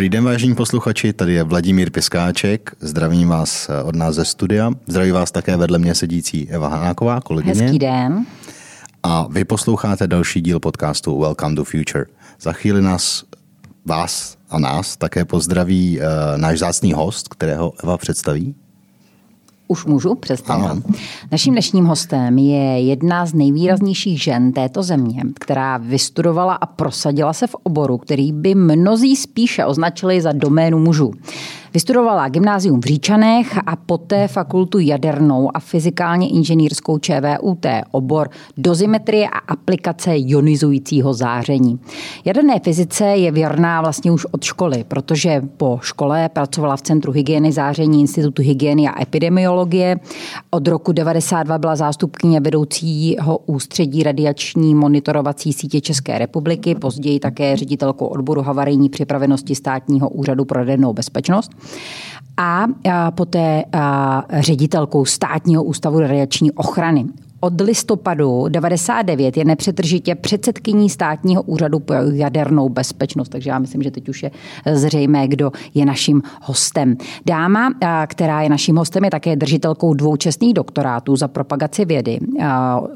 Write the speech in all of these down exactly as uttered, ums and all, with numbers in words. Dobrý den, vážení posluchači, tady je Vladimír Piskáček, zdravím vás od nás ze studia, zdraví vás také vedle mě sedící Eva Hanáková, kolegyně. Hezký den. A vy posloucháte další díl podcastu Welcome to Future. Za chvíli nás, vás a nás také pozdraví uh, náš vzácný host, kterého Eva představí. Už můžu představit. Naším dnešním hostem je jedna z nejvýraznějších žen této země, která vystudovala a prosadila se v oboru, který by mnozí spíše označili za doménu mužů. Vystudovala gymnázium v Říčanech a poté fakultu jadernou a fyzikálně inženýrskou ČVUT, obor dozimetrie a aplikace ionizujícího záření. Jaderné fyzice je věrná vlastně už od školy, protože po škole pracovala v Centru hygieny záření Institutu hygieny a epidemiologie. Od roku devadesát dva byla zástupkyně vedoucího ústředí radiační monitorovací sítě České republiky, později také ředitelkou odboru havarijní připravenosti Státního úřadu pro jadernou bezpečnost. A poté ředitelkou Státního ústavu radiační ochrany. Od listopadu devadesát devět je nepřetržitě předsedkyní Státního úřadu pro jadernou bezpečnost, takže já myslím, že teď už je zřejmé, kdo je naším hostem. Dáma, která je naším hostem, je také držitelkou dvou čestných doktorátů za propagaci vědy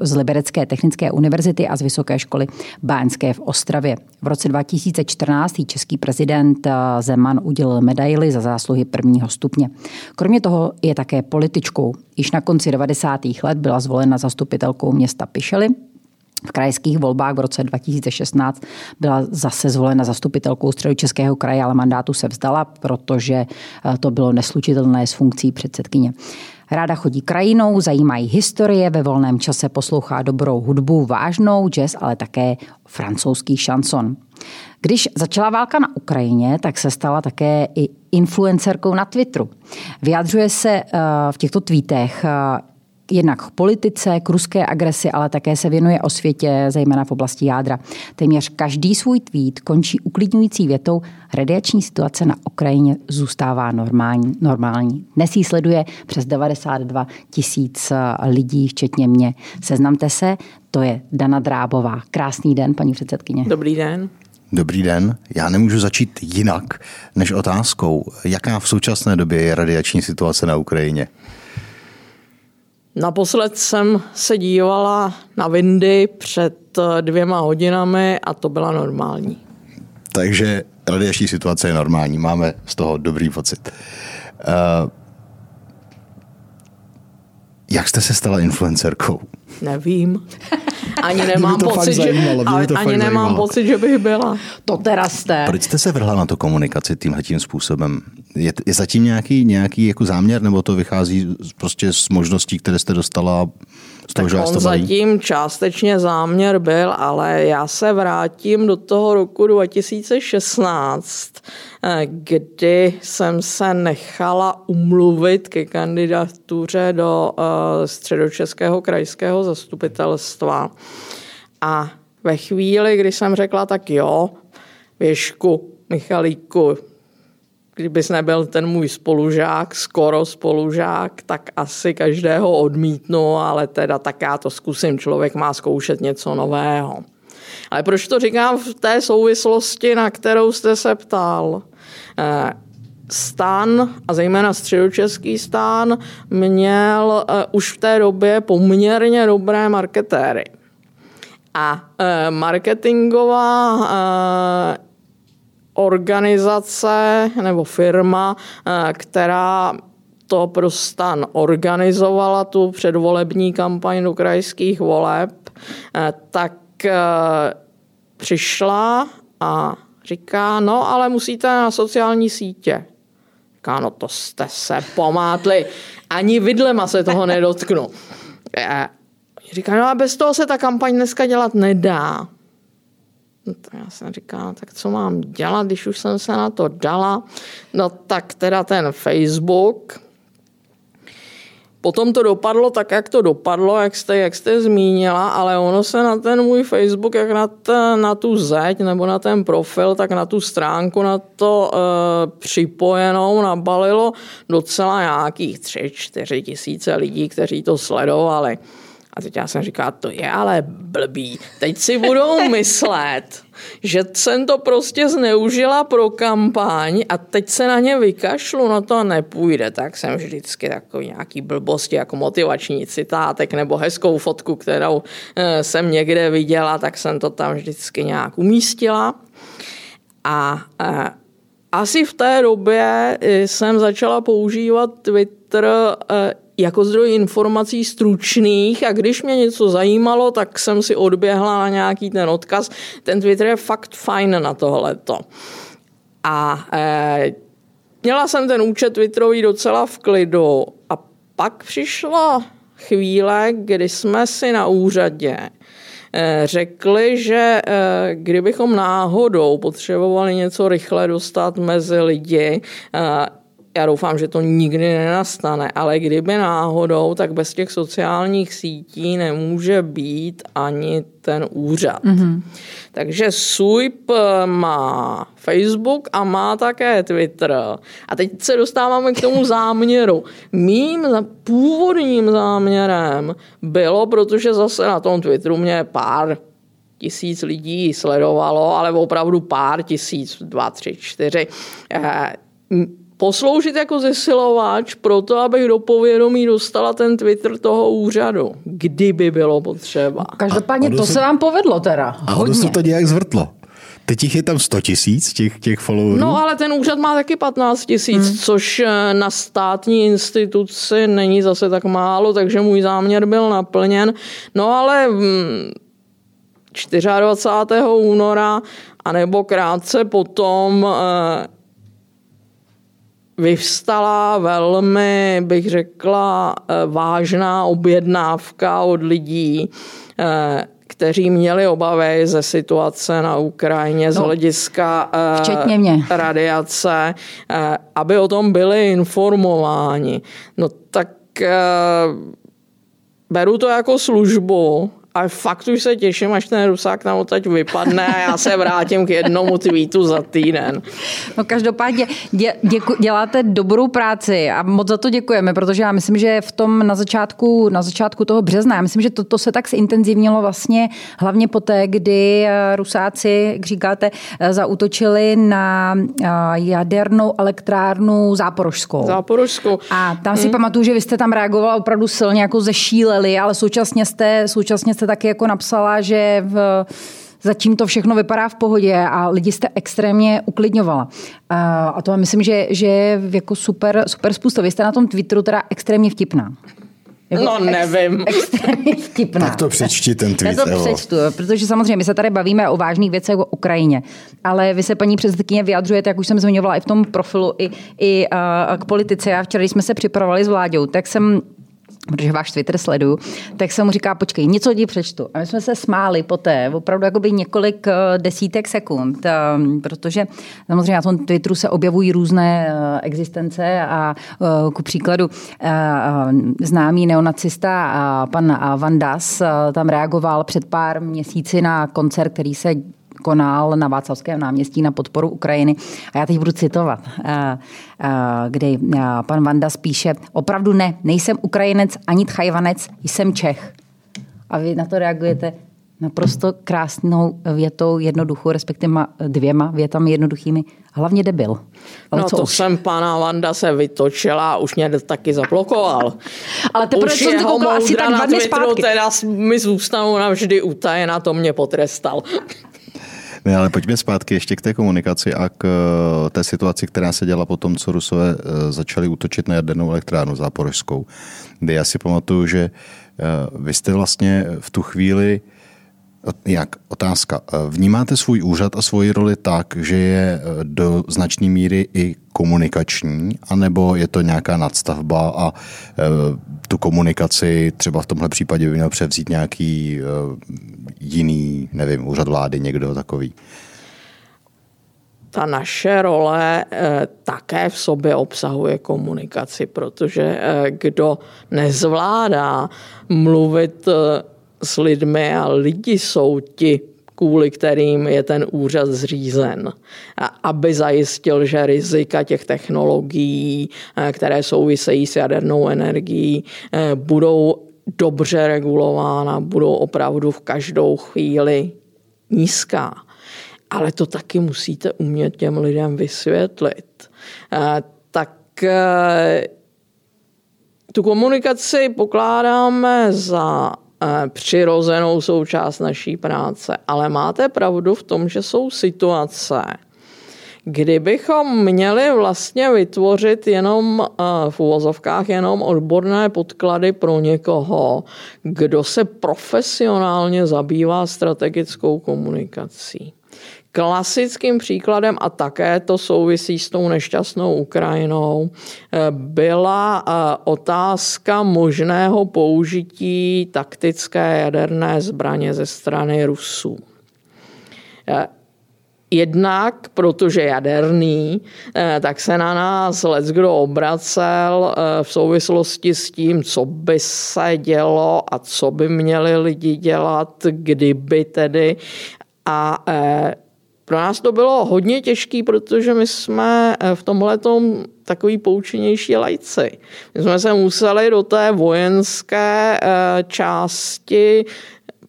z Liberecké technické univerzity a z Vysoké školy Báňské v Ostravě. V roce dva tisíce čtrnáct český prezident Zeman udělil medaili za zásluhy prvního stupně. Kromě toho je také političkou. Již na konci devadesátých let byla zvolena zastupitelkou města Píšely. V krajských volbách v roce dva tisíce šestnáct byla zase zvolena zastupitelkou Středočeského kraje, ale mandátu se vzdala, protože to bylo neslučitelné s funkcí předsedkyně. Ráda chodí krajinou, zajímají historie, ve volném čase poslouchá dobrou hudbu, vážnou, jazz, ale také francouzský šanson. Když začala válka na Ukrajině, tak se stala také i influencerkou na Twitteru. Vyjadřuje se v těchto tweetech jednak k politice, k ruské agresi, ale také se věnuje osvětě, zejména v oblasti jádra. Téměř každý svůj tweet končí uklidňující větou: radiační situace na Ukrajině zůstává normální. normální. Dnes ji sleduje přes devadesát dva tisíc lidí, včetně mě. Seznamte se, to je Dana Drábová. Krásný den, paní předsedkyně. Dobrý den. Dobrý den. Já nemůžu začít jinak než otázkou, jaká v současné době je radiační situace na Ukrajině. Naposled jsem se dívala na Windy před dvěma hodinami a to byla normální. Takže radiační situace je normální, máme z toho dobrý pocit. Uh, jak jste se stala influencerkou? Nevím. Ani nemám, pocit, zajímalo, že, to ani nemám pocit, že bych byla. To teda jste. Proč jste se vrhla na to komunikaci tímhletím způsobem? Je, je zatím nějaký, nějaký jako záměr, nebo to vychází prostě z možností, které jste dostala? Z toho, tak on zatím částečně záměr byl, ale já se vrátím do toho roku dva tisíce šestnáct, kdy jsem se nechala umluvit ke kandidatuře do Středočeského krajského zastupitelstva. A ve chvíli, kdy jsem řekla, tak jo, Věšku, Michalíku, kdybys nebyl ten můj spolužák, skoro spolužák, tak asi každého odmítnu, ale teda tak já to zkusím, člověk má zkoušet něco nového. Ale proč to říkám v té souvislosti, na kterou jste se ptal? STAN, a zejména středočeský STAN, měl už v té době poměrně dobré marketéry. A marketingová organizace nebo firma, která to pro STAN organizovala, tu předvolební kampaň do krajských voleb, tak přišla a říká, no ale musíte na sociální sítě. Říká, no to jste se pomátli, ani vidlema se toho nedotknu. Říká, no a bez toho se ta kampaň dneska dělat nedá. No tak já jsem říkala, tak co mám dělat, když už jsem se na to dala. No tak teda ten Facebook. Potom to dopadlo tak, jak to dopadlo, jak jste, jak jste zmínila, ale ono se na ten můj Facebook, jak na, t, na tu zeď nebo na ten profil, tak na tu stránku, na to e, připojenou nabalilo docela nějakých tři, čtyři tisíce lidí, kteří to sledovali. A teď já jsem říkala, to je ale blbý. Teď si budou myslet, že jsem to prostě zneužila pro kampaň a teď se na ně vykašlu, no to nepůjde. Tak jsem vždycky takový nějaký blbosti, jako motivační citátek nebo hezkou fotku, kterou jsem někde viděla, tak jsem to tam vždycky nějak umístila. A asi v té době jsem začala používat Twitter jako zdroj informací stručných a když mě něco zajímalo, tak jsem si odběhla na nějaký ten odkaz. Ten Twitter je fakt fajn na tohleto. A eh, měla jsem ten účet Twitterový docela v klidu a pak přišla chvíle, kdy jsme si na úřadě řekli, že kdybychom náhodou potřebovali něco rychle dostat mezi lidi, já doufám, že to nikdy nenastane, ale kdyby náhodou, tak bez těch sociálních sítí nemůže být ani ten úřad. Mm-hmm. Takže S Ú J P má Facebook a má také Twitter. A teď se dostáváme k tomu záměru. Mým původním záměrem bylo, protože zase na tom Twitteru mě pár tisíc lidí sledovalo, ale opravdu pár tisíc, dva, tři, čtyři, eh, posloužit jako zesilováč proto, abych do povědomí dostala ten Twitter toho úřadu, kdyby bylo potřeba. Každopádně to se vám povedlo teda. A ono se to nějak zvrtlo. Teď jich je tam sto tisíc těch, těch followerů. No ale ten úřad má taky patnáct tisíc, hmm. což na státní instituci není zase tak málo, takže můj záměr byl naplněn. No ale dvacátého čtvrtého února anebo krátce potom vyvstala velmi, bych řekla, vážná objednávka od lidí, kteří měli obavy ze situace na Ukrajině, no, z hlediska radiace, aby o tom byli informováni. No tak beru to jako službu, a fakt už se těším, až ten rusák tam odtaď vypadne a já se vrátím k jednomu tweetu za týden. No každopádně dě, děku, děláte dobrou práci a moc za to děkujeme, protože já myslím, že v tom na začátku, na začátku toho března, já myslím, že to, to se tak zintenzivnilo vlastně hlavně poté, kdy rusáci, jak říkáte, zaútočili na jadernou elektrárnu Záporožskou. Záporožskou. A tam si hmm. pamatuju, že vy jste tam reagovala opravdu silně, jako zešíleli, ale současně jste, současně jste taky jako napsala, že v, zatím to všechno vypadá v pohodě a lidi jste extrémně uklidňovala. A, a to myslím, že, že je jako super, super spousta. Vy jste na tom Twitteru teda extrémně vtipná. Jako no ex, nevím. Extrémně vtipná. Tak to přečti ten tweet. Já to přečtu, protože samozřejmě my se tady bavíme o vážných věcech o Ukrajině, ale vy se, paní předsedkyně, vyjadřujete, jak už jsem zmiňovala, i v tom profilu, i, i uh, k politice. Já včera, když jsme se připravovali s Vláďou, tak jsem, protože váš Twitter sleduju, tak jsem mu říká, počkej, něco ti přečtu. A my jsme se smáli poté, opravdu jakoby několik desítek sekund, protože samozřejmě na tom Twitteru se objevují různé existence a ku příkladu známý neonacista pan Vandas tam reagoval před pár měsíci na koncert, který se konal na Václavském náměstí na podporu Ukrajiny. A já teď budu citovat, kde pan Vandas píše, opravdu ne, nejsem Ukrajinec ani Tchajvanec, jsem Čech. A vy na to reagujete naprosto krásnou větou, jednoduchou, respektive dvěma větami jednoduchými. Hlavně debil. Ale no to už? Jsem pana Vanda se vytočila, už mě taky zablokoval. Ale teprve, co jste koukala asi tak dva dny zpátky. Teda mi zůstanou navždy utajena, to mě potrestal. Ne, ale pojďme zpátky ještě k té komunikaci a k té situaci, která se děla po tom, co Rusové začali útočit na jadernou elektrárnu Záporožskou. Kde já si pamatuju, že vy jste vlastně v tu chvíli, jak otázka, vnímáte svůj úřad a svoji roli tak, že je do značné míry i komunikační, anebo je to nějaká nadstavba a tu komunikaci třeba v tomhle případě by měl převzít nějaký jiný, nevím, úřad vlády, někdo takový? Ta naše role také v sobě obsahuje komunikaci, protože kdo nezvládá mluvit s lidmi a lidi jsou ti, kvůli kterým je ten úřad zřízen, aby zajistil, že rizika těch technologií, které souvisejí s jadernou energií, budou dobře regulována, budou opravdu v každou chvíli nízká. Ale to taky musíte umět těm lidem vysvětlit. Tak tu komunikaci pokládáme za přirozenou součást naší práce, ale máte pravdu v tom, že jsou situace, kdybychom měli vlastně vytvořit jenom v uvozovkách jenom odborné podklady pro někoho, kdo se profesionálně zabývá strategickou komunikací. Klasickým příkladem, a také to souvisí s tou nešťastnou Ukrajinou, byla otázka možného použití taktické jaderné zbraně ze strany Rusů. Jednak, protože jaderný, tak se na nás leckdo obracel v souvislosti s tím, co by se dělo a co by měli lidi dělat, kdyby tedy. A pro nás to bylo hodně těžké, protože my jsme v tomhletom takový poučenější lajci. My jsme se museli do té vojenské části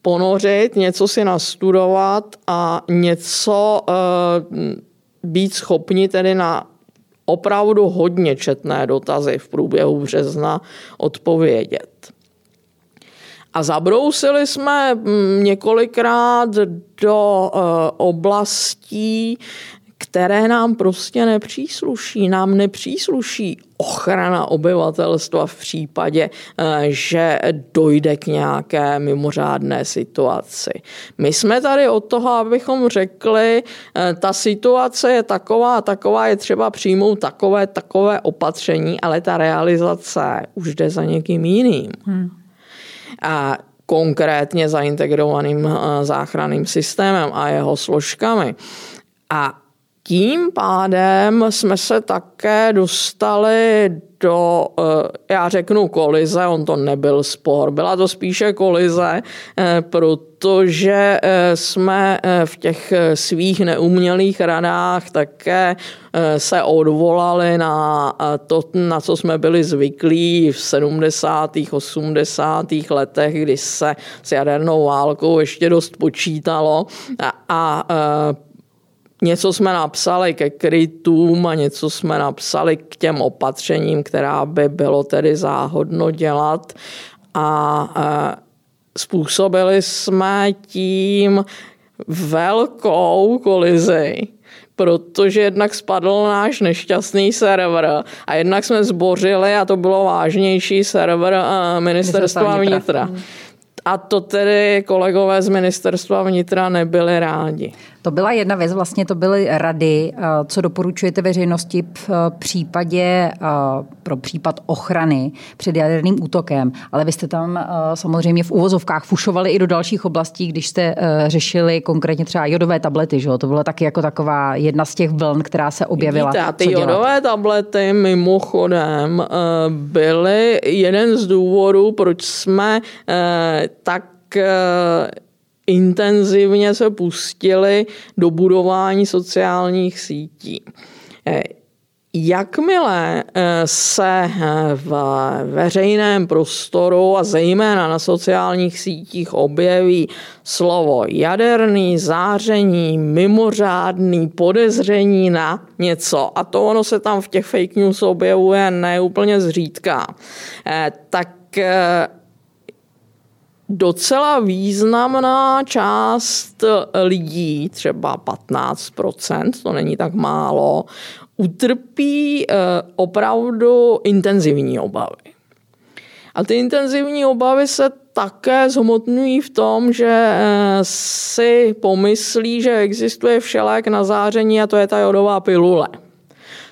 ponořit, něco si nastudovat a něco být schopni tedy na opravdu hodně četné dotazy v průběhu března odpovědět. A zabrousili jsme několikrát do oblastí, které nám prostě nepřísluší. Nám nepřísluší ochrana obyvatelstva v případě, že dojde k nějaké mimořádné situaci. My jsme tady od toho, abychom řekli, ta situace je taková, taková je třeba přijmout takové, takové opatření, ale ta realizace už jde za někým jiným. Hmm. A konkrétně za integrovaným záchranným systémem a jeho složkami. A tím pádem jsme se také dostali do, já řeknu kolize, on to nebyl spor, byla to spíše kolize, protože jsme v těch svých neumělých radách také se odvolali na to, na co jsme byli zvyklí v sedmdesátých, osmdesátých letech, kdy se s jadernou válkou ještě dost počítalo a, a něco jsme napsali ke krytům a něco jsme napsali k těm opatřením, která by bylo tedy záhodno dělat a způsobili jsme tím velkou kolizi, protože jednak spadl náš nešťastný server a jednak jsme zbořili, a to bylo vážnější, server ministerstva vnitra. A to tedy kolegové z ministerstva vnitra nebyli rádi. To byla jedna věc, vlastně to byly rady, co doporučujete veřejnosti v případě, pro případ ochrany před jaderným útokem. Ale vy jste tam samozřejmě v uvozovkách fušovali i do dalších oblastí, když jste řešili konkrétně třeba jodové tablety. Že? To byla taky jako taková jedna z těch vln, která se objevila. Vidíte, a ty jodové tablety mimochodem byly jeden z důvodů, proč jsme tak intenzivně se pustili do budování sociálních sítí. Jakmile se v veřejném prostoru a zejména na sociálních sítích objeví slovo jaderný, záření, mimořádný, podezření na něco, a to ono se tam v těch fake news objevuje neúplně zřídka, tak docela významná část lidí, třeba patnáct procent, to není tak málo, utrpí opravdu intenzivní obavy. A ty intenzivní obavy se také zhmotňují v tom, že si pomyslí, že existuje všelék na záření a to je ta jodová pilule.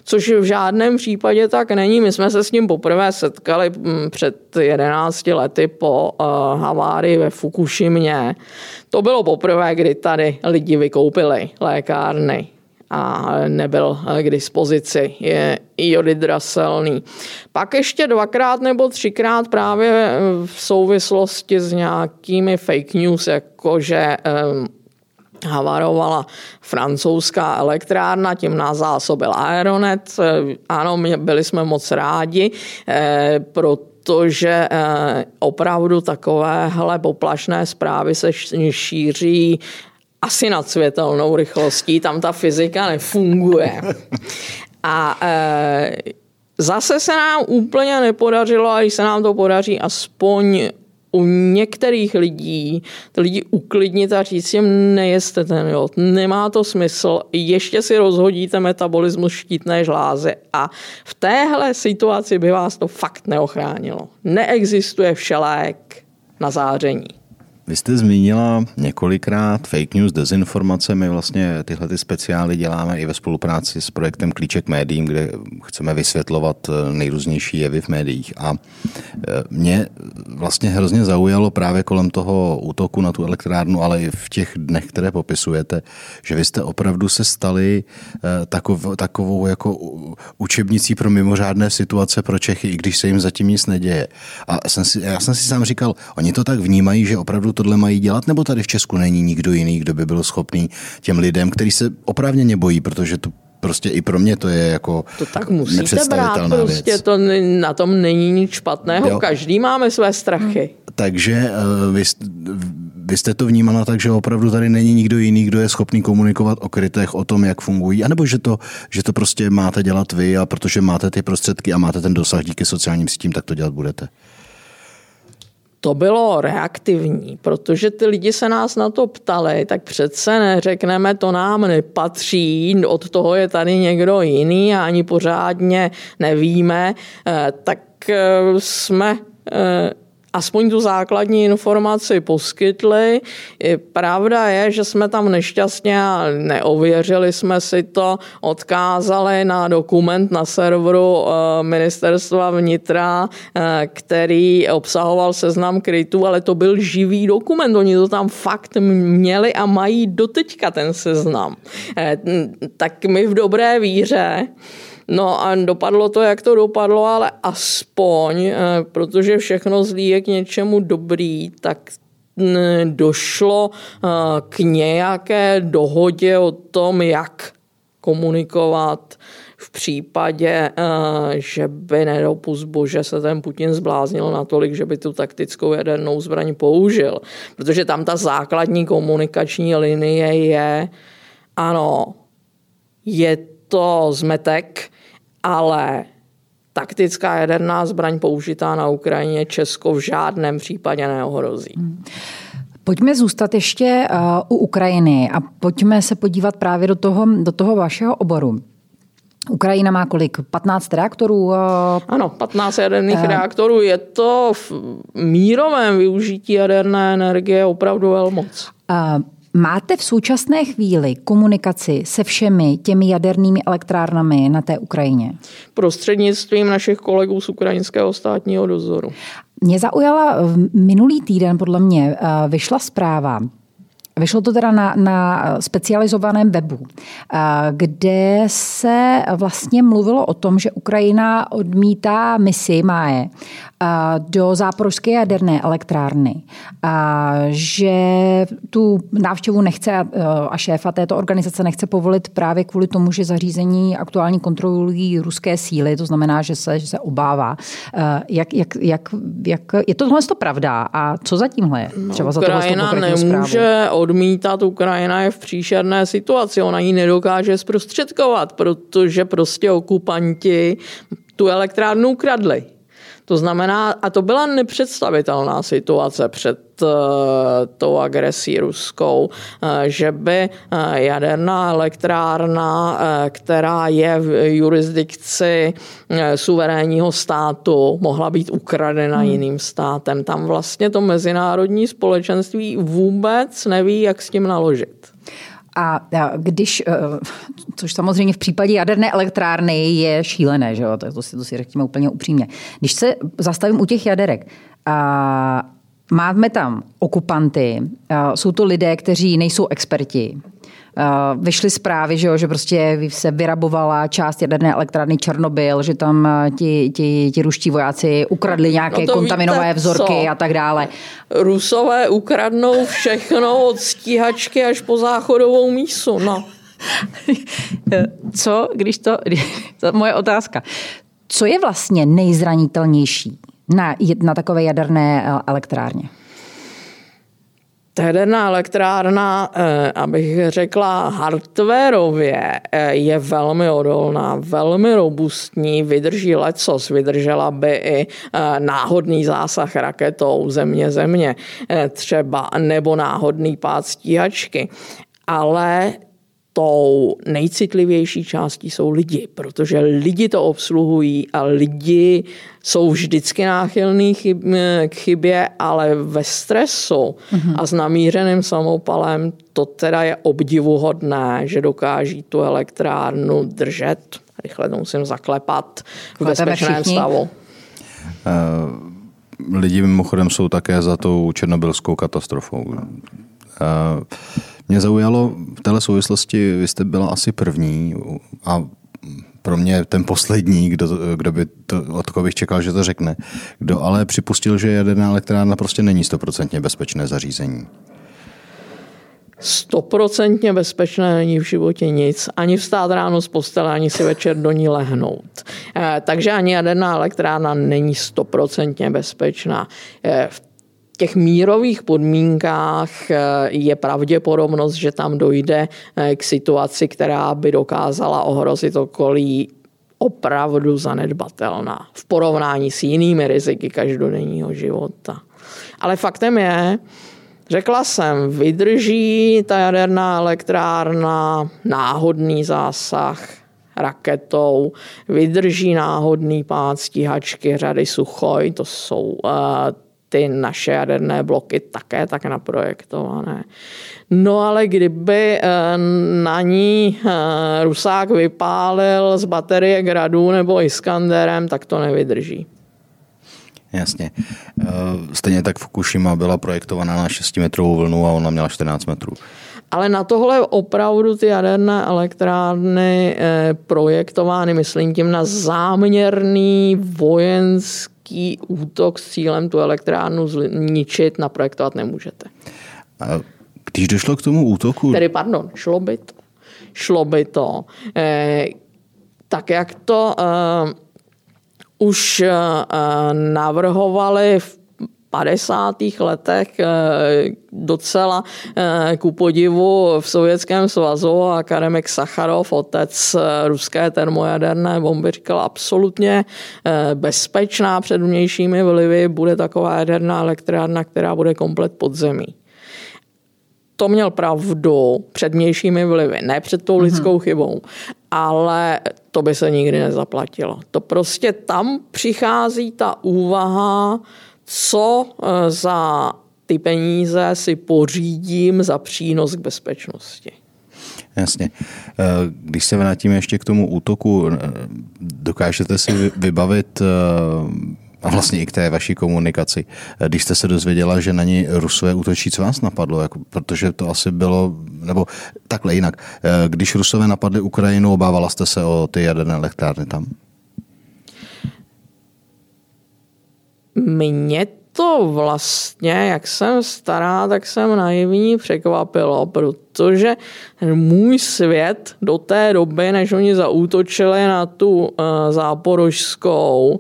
Což v žádném případě tak není. My jsme se s ním poprvé setkali před jedenácti lety po uh, havárii ve Fukušimě. To bylo poprvé, kdy tady lidi vykoupili lékárny a nebyl k dispozici jodid draselný. Pak ještě dvakrát nebo třikrát právě v souvislosti s nějakými fake news, jakože um, havarovala francouzská elektrárna, tím nás zásobil Aeronet. Ano, byli jsme moc rádi, protože protože opravdu takovéhle poplašné zprávy se šíří asi nad světelnou rychlostí, tam ta fyzika nefunguje. A e, zase se nám úplně nepodařilo, a když se nám to podaří aspoň u některých lidí, ty lidi uklidnit a říct jim, nejeste ten jod, nemá to smysl, ještě si rozhodíte metabolismus štítné žlázy a v téhle situaci by vás to fakt neochránilo. Neexistuje všelék na záření. Vy jste zmínila několikrát fake news, dezinformace. My vlastně tyhle ty speciály děláme i ve spolupráci s projektem Klíček médiím, kde chceme vysvětlovat nejrůznější jevy v médiích. A mě vlastně hrozně zaujalo právě kolem toho útoku na tu elektrárnu, ale i v těch dnech, které popisujete, že vy jste opravdu se stali takovou, takovou jako učebnicí pro mimořádné situace pro Čechy, i když se jim zatím nic neděje. A jsem si, já jsem si sám říkal, oni to tak vnímají, že opravdu tohle mají dělat, nebo tady v Česku není nikdo jiný, kdo by byl schopný těm lidem, kteří se oprávněně bojí, protože to prostě i pro mě to je jako nepředstavitelná věc. To tak musíte brát, prostě to na tom není nic špatného, jo. Každý máme své strachy. Takže vy, vy jste to vnímala tak, že opravdu tady není nikdo jiný, kdo je schopný komunikovat o krytech, o tom, jak fungují, anebo že to, že to prostě máte dělat vy a protože máte ty prostředky a máte ten dosah díky sociálním sítím, tak to dělat budete. To bylo reaktivní, protože ty lidi se nás na to ptali, tak přece neřekneme, to nám nepatří, od toho je tady někdo jiný a ani pořádně nevíme, tak jsme aspoň tu základní informaci poskytli. Pravda je, že jsme tam nešťastně a neověřili jsme si to, odkázali na dokument na serveru ministerstva vnitra, který obsahoval seznam krytů, ale to byl živý dokument. Oni to tam fakt měli a mají doteďka ten seznam. Tak my v dobré víře. No a dopadlo to, jak to dopadlo, ale aspoň, protože všechno zlý je k něčemu dobrý, tak došlo k nějaké dohodě o tom, jak komunikovat v případě, že by nedopust bože se ten Putin zbláznil natolik, že by tu taktickou jadernou zbraň použil. Protože tam ta základní komunikační linie je, ano, je to zmetek, ale taktická jaderná zbraň použitá na Ukrajině Česko v žádném případě neohrozí. Pojďme zůstat ještě u Ukrajiny a pojďme se podívat právě do toho, do toho vašeho oboru. Ukrajina má kolik? patnáct reaktorů? Ano, patnáct jaderných uh, reaktorů. Je to v mírovém využití jaderné energie opravdu velmoc. Uh, Máte v současné chvíli komunikaci se všemi těmi jadernými elektrárnami na té Ukrajině? Prostřednictvím našich kolegů z ukrajinského státního dozoru. Mě zaujala minulý týden, podle mě, vyšla zpráva. Vyšlo to teda na, na specializovaném webu, kde se vlastně mluvilo o tom, že Ukrajina odmítá misi Máje do Záporožské jaderné elektrárny, že tu návštěvu nechce a šéfa této organizace nechce povolit právě kvůli tomu, že zařízení aktuálně kontrolují ruské síly, to znamená, že se, že se obává. Jak, jak, jak, jak, je to tohle pravda a co za tímhle je? Třeba za tohle konkrétní zprávu. Odmítat Ukrajina je v příšerné situaci. Ona ji nedokáže zprostředkovat, protože prostě okupanti tu elektrárnu ukradli. To znamená, a to byla nepředstavitelná situace před uh, tou agresí ruskou, uh, že by uh, jaderná elektrárna, uh, která je v jurisdikci uh, suverénního státu, mohla být ukradena hmm. jiným státem. Tam vlastně to mezinárodní společenství vůbec neví, jak s tím naložit. A když, což samozřejmě v případě jaderné elektrárny je šílené, že jo? To, si, to si řekněme úplně upřímně. Když se zastavím u těch jaderek, a máme tam okupanty, jsou to lidé, kteří nejsou experti. Vyšly zprávy, že, jo, že prostě se vyrabovala část jaderné elektrárny Černobyl, že tam ti, ti, ti ruští vojáci ukradli nějaké no kontaminové víte, vzorky co? A tak dále. Rusové ukradnou všechno od stíhačky až po záchodovou mísu. No. Co, když to... to moje otázka. Co je vlastně nejzranitelnější na, na takové jaderné elektrárně? Ta jaderná elektrárna, abych řekla hardwarově, je velmi odolná, velmi robustní, vydrží lecos, vydržela by i náhodný zásah raketou země-země třeba, nebo náhodný pád stíhačky. Ale tou nejcitlivější částí jsou lidi, protože lidi to obsluhují a lidi jsou vždycky náchylní k chybě, ale ve stresu mm-hmm. a s namířeným samopalem to teda je obdivuhodné, že dokáží tu elektrárnu držet. Rychle to musím zaklepat v bezpečném stavu. Uh, lidi mimochodem jsou také za tou černobylskou katastrofou. Uh, Mě zaujalo v téhle souvislosti, vy jste byla asi první a pro mě ten poslední, kdo, kdo by to, od koho bych čekal, že to řekne, kdo ale připustil, že jaderná elektrárna prostě není stoprocentně bezpečné zařízení. Stoprocentně bezpečné není v životě nic. Ani vstát ráno z postele, ani si večer do ní lehnout. Eh, takže ani jaderná elektrárna není stoprocentně bezpečná. Eh, v V těch mírových podmínkách je pravděpodobnost, že tam dojde k situaci, která by dokázala ohrozit okolí, opravdu zanedbatelná v porovnání s jinými riziky každodenního života. Ale faktem je, řekla jsem, vydrží ta jaderná elektrárna náhodný zásah raketou, vydrží náhodný pád stíhačky řady Suchoj, to jsou ty naše jaderné bloky také tak naprojektované. No ale kdyby na ní Rusák vypálil z baterie Gradu nebo Iskanderem, tak to nevydrží. Jasně. Stejně tak Fukušima byla projektovaná na šestimetrovou vlnu a ona měla čtrnáct metrů. Ale na tohle opravdu ty jaderné elektrárny projektovány, myslím tím na záměrný vojenský útok s cílem tu elektrárnu zničit, naprojektovat nemůžete. A když došlo k tomu útoku... Tedy, pardon, šlo by to. Šlo by to. Eh, tak jak to eh, už eh, navrhovali v padesátých letech docela ku podivu v Sovětském svazu a akademik Sacharov, otec ruské termojaderné bomby, říkal, absolutně bezpečná před vnějšími vlivy bude taková jaderná elektrárna, která bude komplet pod zemí. To měl pravdu před vnějšími vlivy, ne před tou lidskou chybou, ale to by se nikdy nezaplatilo. To prostě tam přichází ta úvaha, co za ty peníze si pořídím za přínos k bezpečnosti. Jasně. Když se vrátíme ještě k tomu útoku, dokážete si vybavit, a vlastně i k té vaší komunikaci, když jste se dozvěděla, že na ní Rusové útočí, co vás napadlo? Jako, protože to asi bylo, nebo takhle jinak. Když Rusové napadli Ukrajinu, obávala jste se o ty jaderné elektrárny tam? Mně to vlastně, jak jsem stará, tak jsem naivní, překvapilo, protože můj svět do té doby, než oni zaútočili na tu Záporožskou,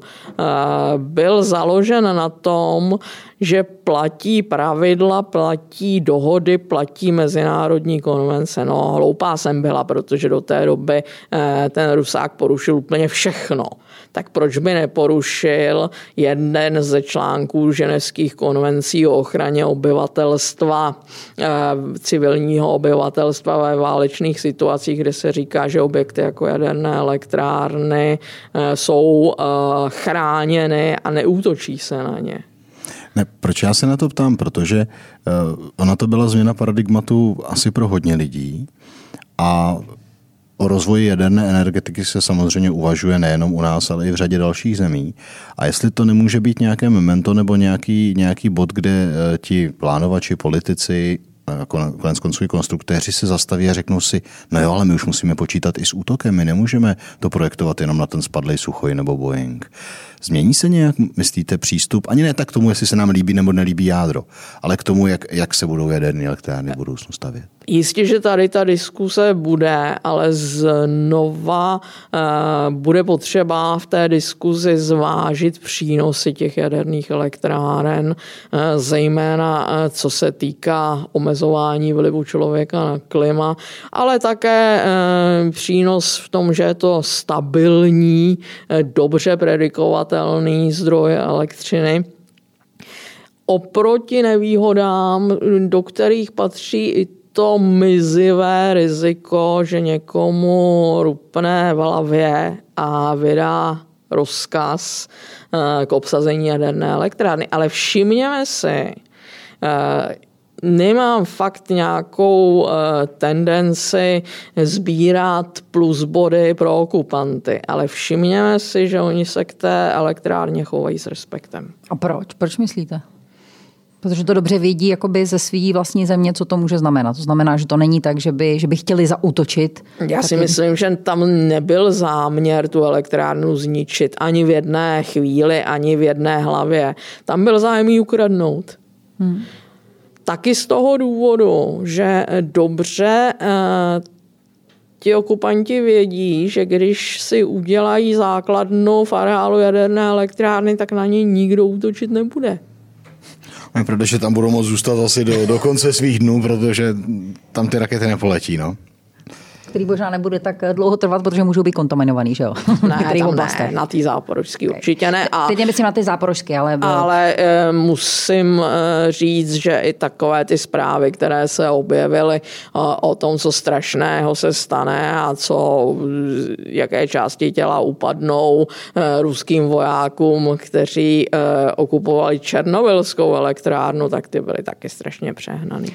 byl založen na tom, že platí pravidla, platí dohody, platí mezinárodní konvence. No, hloupá jsem byla, protože do té doby ten Rusák porušil úplně všechno. Tak proč by neporušil jeden ze článků ženevských konvencí o ochraně obyvatelstva, civilního obyvatelstva ve válečných situacích, kde se říká, že objekty jako jaderné elektrárny jsou chráněny a neútočí se na ně? Ne, proč já se na to ptám? Protože ona to byla změna paradigmatu asi pro hodně lidí a o rozvoji jaderné energetiky se samozřejmě uvažuje nejenom u nás, ale i v řadě dalších zemí. A jestli to nemůže být nějaké memento nebo nějaký, nějaký bod, kde ti plánovači, politici konec konců i konstruktéři se zastaví a řeknou si, no jo, ale my už musíme počítat i s útokem, my nemůžeme to projektovat jenom na ten spadlej Suchoj nebo Boeing. Změní se nějak, myslíte, přístup? Ani ne tak k tomu, jestli se nám líbí nebo nelíbí jádro, ale k tomu, jak, jak se budou jaderné elektrárny v budoucnu stavět. Jistě, že tady ta diskuse bude, ale znova eh, bude potřeba v té diskuzi zvážit přínosy těch jaderných elektráren, eh, zejména eh, co se týká omezování vlivu člověka na klima, ale také eh, přínos v tom, že je to stabilní, eh, dobře predikovatelný zdroj elektřiny. Oproti nevýhodám, do kterých patří i to mizivé riziko, že někomu rupne v hlavě a vydá rozkaz k obsazení jaderné elektrárny. Ale všimněme si, nemám fakt nějakou tendenci sbírat plusbody pro okupanty, ale všimněme si, že oni se k té elektrárně chovají s respektem. A proč? Proč myslíte? Protože to dobře vědí jakoby ze svý vlastní země, co to může znamenat. To znamená, že to není tak, že by, že by chtěli zaútočit. Já si myslím, že tam nebyl záměr tu elektrárnu zničit ani v jedné chvíli, ani v jedné hlavě. Tam byl zájem ji ukradnout. Hmm. Taky z toho důvodu, že dobře ti okupanti vědí, že když si udělají základnu v areálu jaderné elektrárny, tak na ní nikdo útočit nebude. Protože tam budou moct zůstat asi do, do konce svých dnů, protože tam ty rakety nepoletí, no. Který možná nebude tak dlouho trvat, protože můžou být kontaminovaný, že jo? Ne, tam ne, na té záporožské okay. Určitě ne. A, teď nemyslím na ty záporožské, ale... Bylo... Ale e, musím e, říct, že i takové ty zprávy, které se objevily e, o tom, co strašného se stane a co, jaké části těla upadnou e, ruským vojákům, kteří e, okupovali černobylskou elektrárnu, tak ty byly taky strašně přehnaný.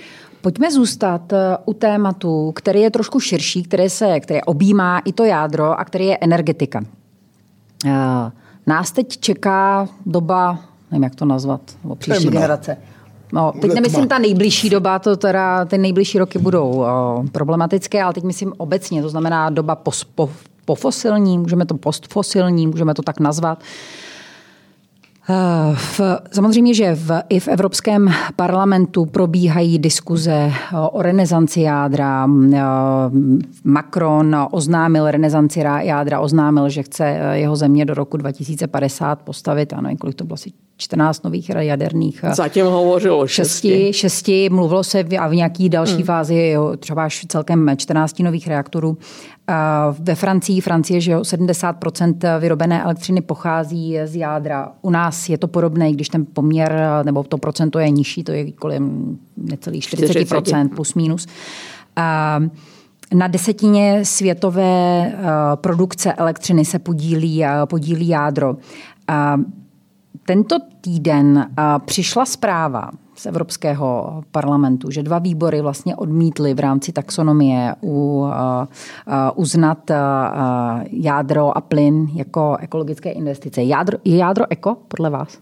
Pojďme zůstat u tématu, který je trošku širší, které se, které objímá i to jádro a který je energetika. Nás teď čeká doba, nevím, jak to nazvat, o příští Temno. generace. No, teď nemyslím ta nejbližší doba, to teda ty nejbližší roky budou o, problematické, ale teď myslím obecně, to znamená doba pos, po, pofosilní, můžeme to postfosilní, můžeme to tak nazvat. V, samozřejmě, že v, i v Evropském parlamentu probíhají diskuze o renesanci jádra. Macron oznámil renesanci jádra, oznámil, že chce jeho země do roku dva tisíce padesát postavit, ano, kolik to bylo asi čtrnáct nových jaderných. Zatím hovořilo šesti. Šesti, mluvilo se a v nějaký další hmm. fázi třeba až celkem čtrnáct nových reaktorů. Ve Francii, Francie, že sedmdesát procent vyrobené elektřiny pochází z jádra. U nás je to podobné, když ten poměr nebo to procento je nižší, to je kolem necelých čtyřicet procent plus minus. Na desetině světové produkce elektřiny se podílí, podílí jádro. Tento týden přišla zpráva z Evropského parlamentu, že dva výbory vlastně odmítly v rámci taxonomie u, uh, uznat uh, jádro a plyn jako ekologické investice. Jádro, je jádro eko podle vás?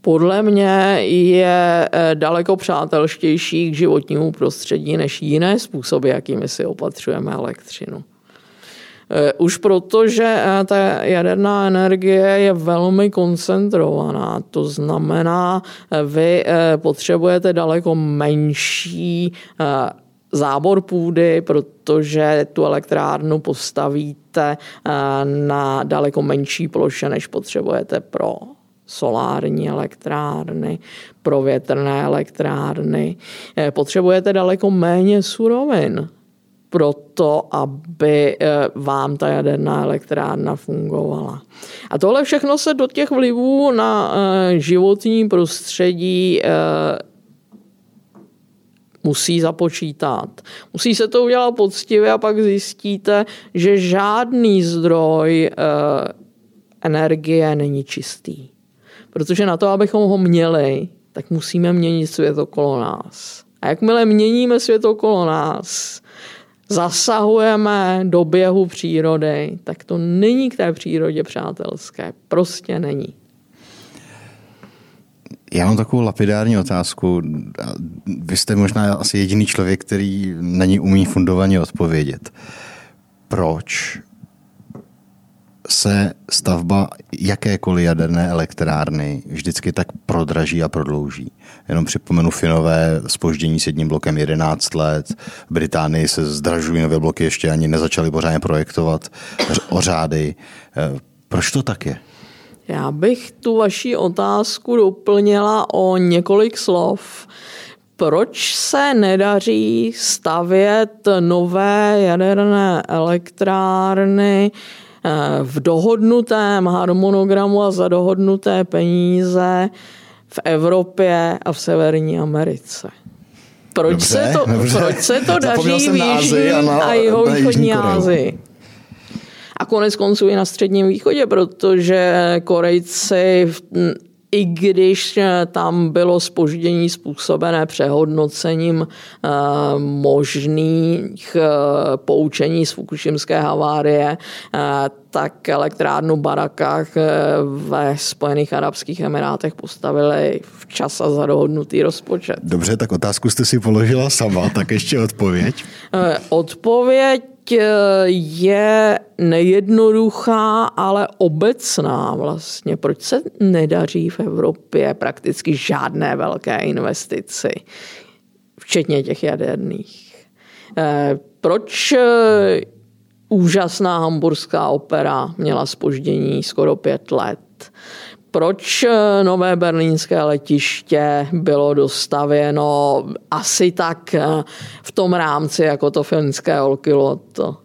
Podle mě je daleko přátelštější k životnímu prostředí než jiné způsoby, jakými si opatřujeme elektřinu. Už protože ta jaderná energie je velmi koncentrovaná, to znamená, vy potřebujete daleko menší zábor půdy, protože tu elektrárnu postavíte na daleko menší ploše, než potřebujete pro solární elektrárny, pro větrné elektrárny. Potřebujete daleko méně surovin pro to, aby vám ta jaderná elektrárna fungovala. A tohle všechno se do těch vlivů na životní prostředí musí započítat. Musí se to udělat poctivě a pak zjistíte, že žádný zdroj energie není čistý. Protože na to, abychom ho měli, tak musíme měnit svět okolo nás. A jakmile měníme svět okolo nás, zasahujeme do běhu přírody, tak to není k té přírodě přátelské. Prostě není. Já mám takovou lapidární otázku. Vy jste možná asi jediný člověk, který na ní umí fundovaně odpovědět. Proč se stavba jakékoliv jaderné elektrárny vždycky tak prodraží a prodlouží? Jenom připomenu Finové zpoždění s jedním blokem jedenáct let, v Británii se zdražují nové bloky, ještě ani nezačaly pořádně projektovat o řády. Proč to tak je? Já bych tu vaši otázku doplnila o několik slov. Proč se nedaří stavět nové jaderné elektrárny v dohodnutém harmonogramu a za dohodnuté peníze v Evropě a v Severní Americe? Proč, dobře, se, to, proč se to daří v Jižní a, a jihovýchodní Asii? A konec konců i na Středním východě, protože Korejci, i když tam bylo zpoždění způsobené přehodnocením možných poučení z fukušimské havárie, tak elektrárnu Barakah ve Spojených arabských emirátech postavili včas a za dohodnutý rozpočet. Dobře, tak otázku jste si položila sama, tak ještě odpověď. Odpověď je nejednoduchá, ale obecná vlastně. Proč se nedaří v Evropě prakticky žádné velké investici, včetně těch jaderných? Proč úžasná hamburská opera měla zpoždění skoro pět let? Proč nové berlínské letiště bylo dostavěno asi tak v tom rámci, jako to finské Olkiluoto?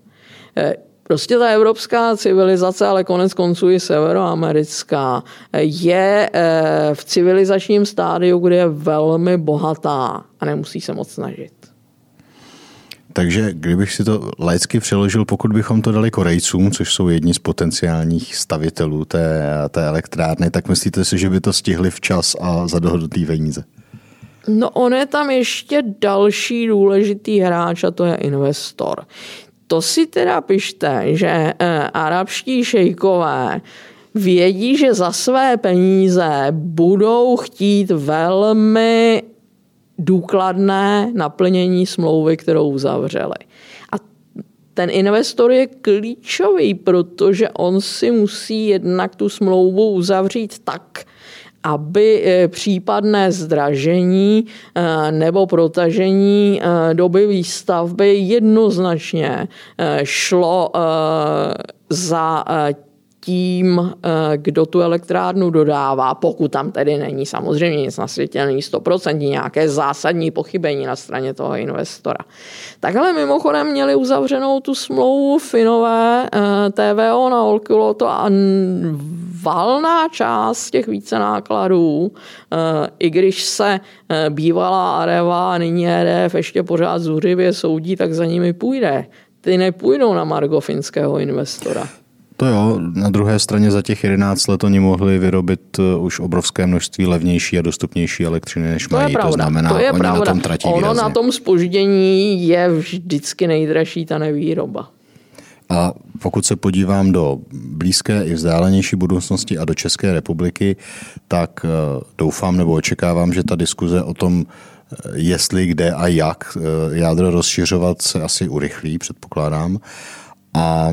Prostě ta evropská civilizace, ale konec konců i severoamerická, je v civilizačním stádiu, kde je velmi bohatá a nemusí se moc snažit. Takže kdybych si to laicky přeložil, pokud bychom to dali Korejcům, což jsou jedni z potenciálních stavitelů té, té elektrárny, tak myslíte si, že by to stihli včas a za dohodnutý peníze? No on je tam ještě další důležitý hráč a to je investor. To si teda pište, že arabští šejkové vědí, že za své peníze budou chtít velmi důkladné naplnění smlouvy, kterou uzavřeli. A ten investor je klíčový, protože on si musí jednak tu smlouvu uzavřít tak, aby případné zdražení nebo protažení doby výstavby jednoznačně šlo za tím, kdo tu elektrárnu dodává, pokud tam tedy není samozřejmě nic na světě, není sto procent nějaké zásadní pochybení na straně toho investora. Takhle mimochodem měli uzavřenou tu smlouvu Finové T V O na Olkiluoto a valná část těch více nákladů, i když se bývalá Areva a nyní E D F ještě pořád zuřivě soudí, tak za nimi půjde. Ty nepůjdou na margo finského investora. To jo, na druhé straně za těch jedenáct let oni mohli vyrobit už obrovské množství levnější a dostupnější elektřiny, než to mají, to znamená, to oni na tom tratí ono výrazně. Ono na tom zpoždění je vždycky nejdražší ta nevýroba. A pokud se podívám do blízké i vzdálenější budoucnosti a do České republiky, tak doufám nebo očekávám, že ta diskuze o tom, jestli, kde a jak jádro rozšiřovat, se asi urychlí, předpokládám. A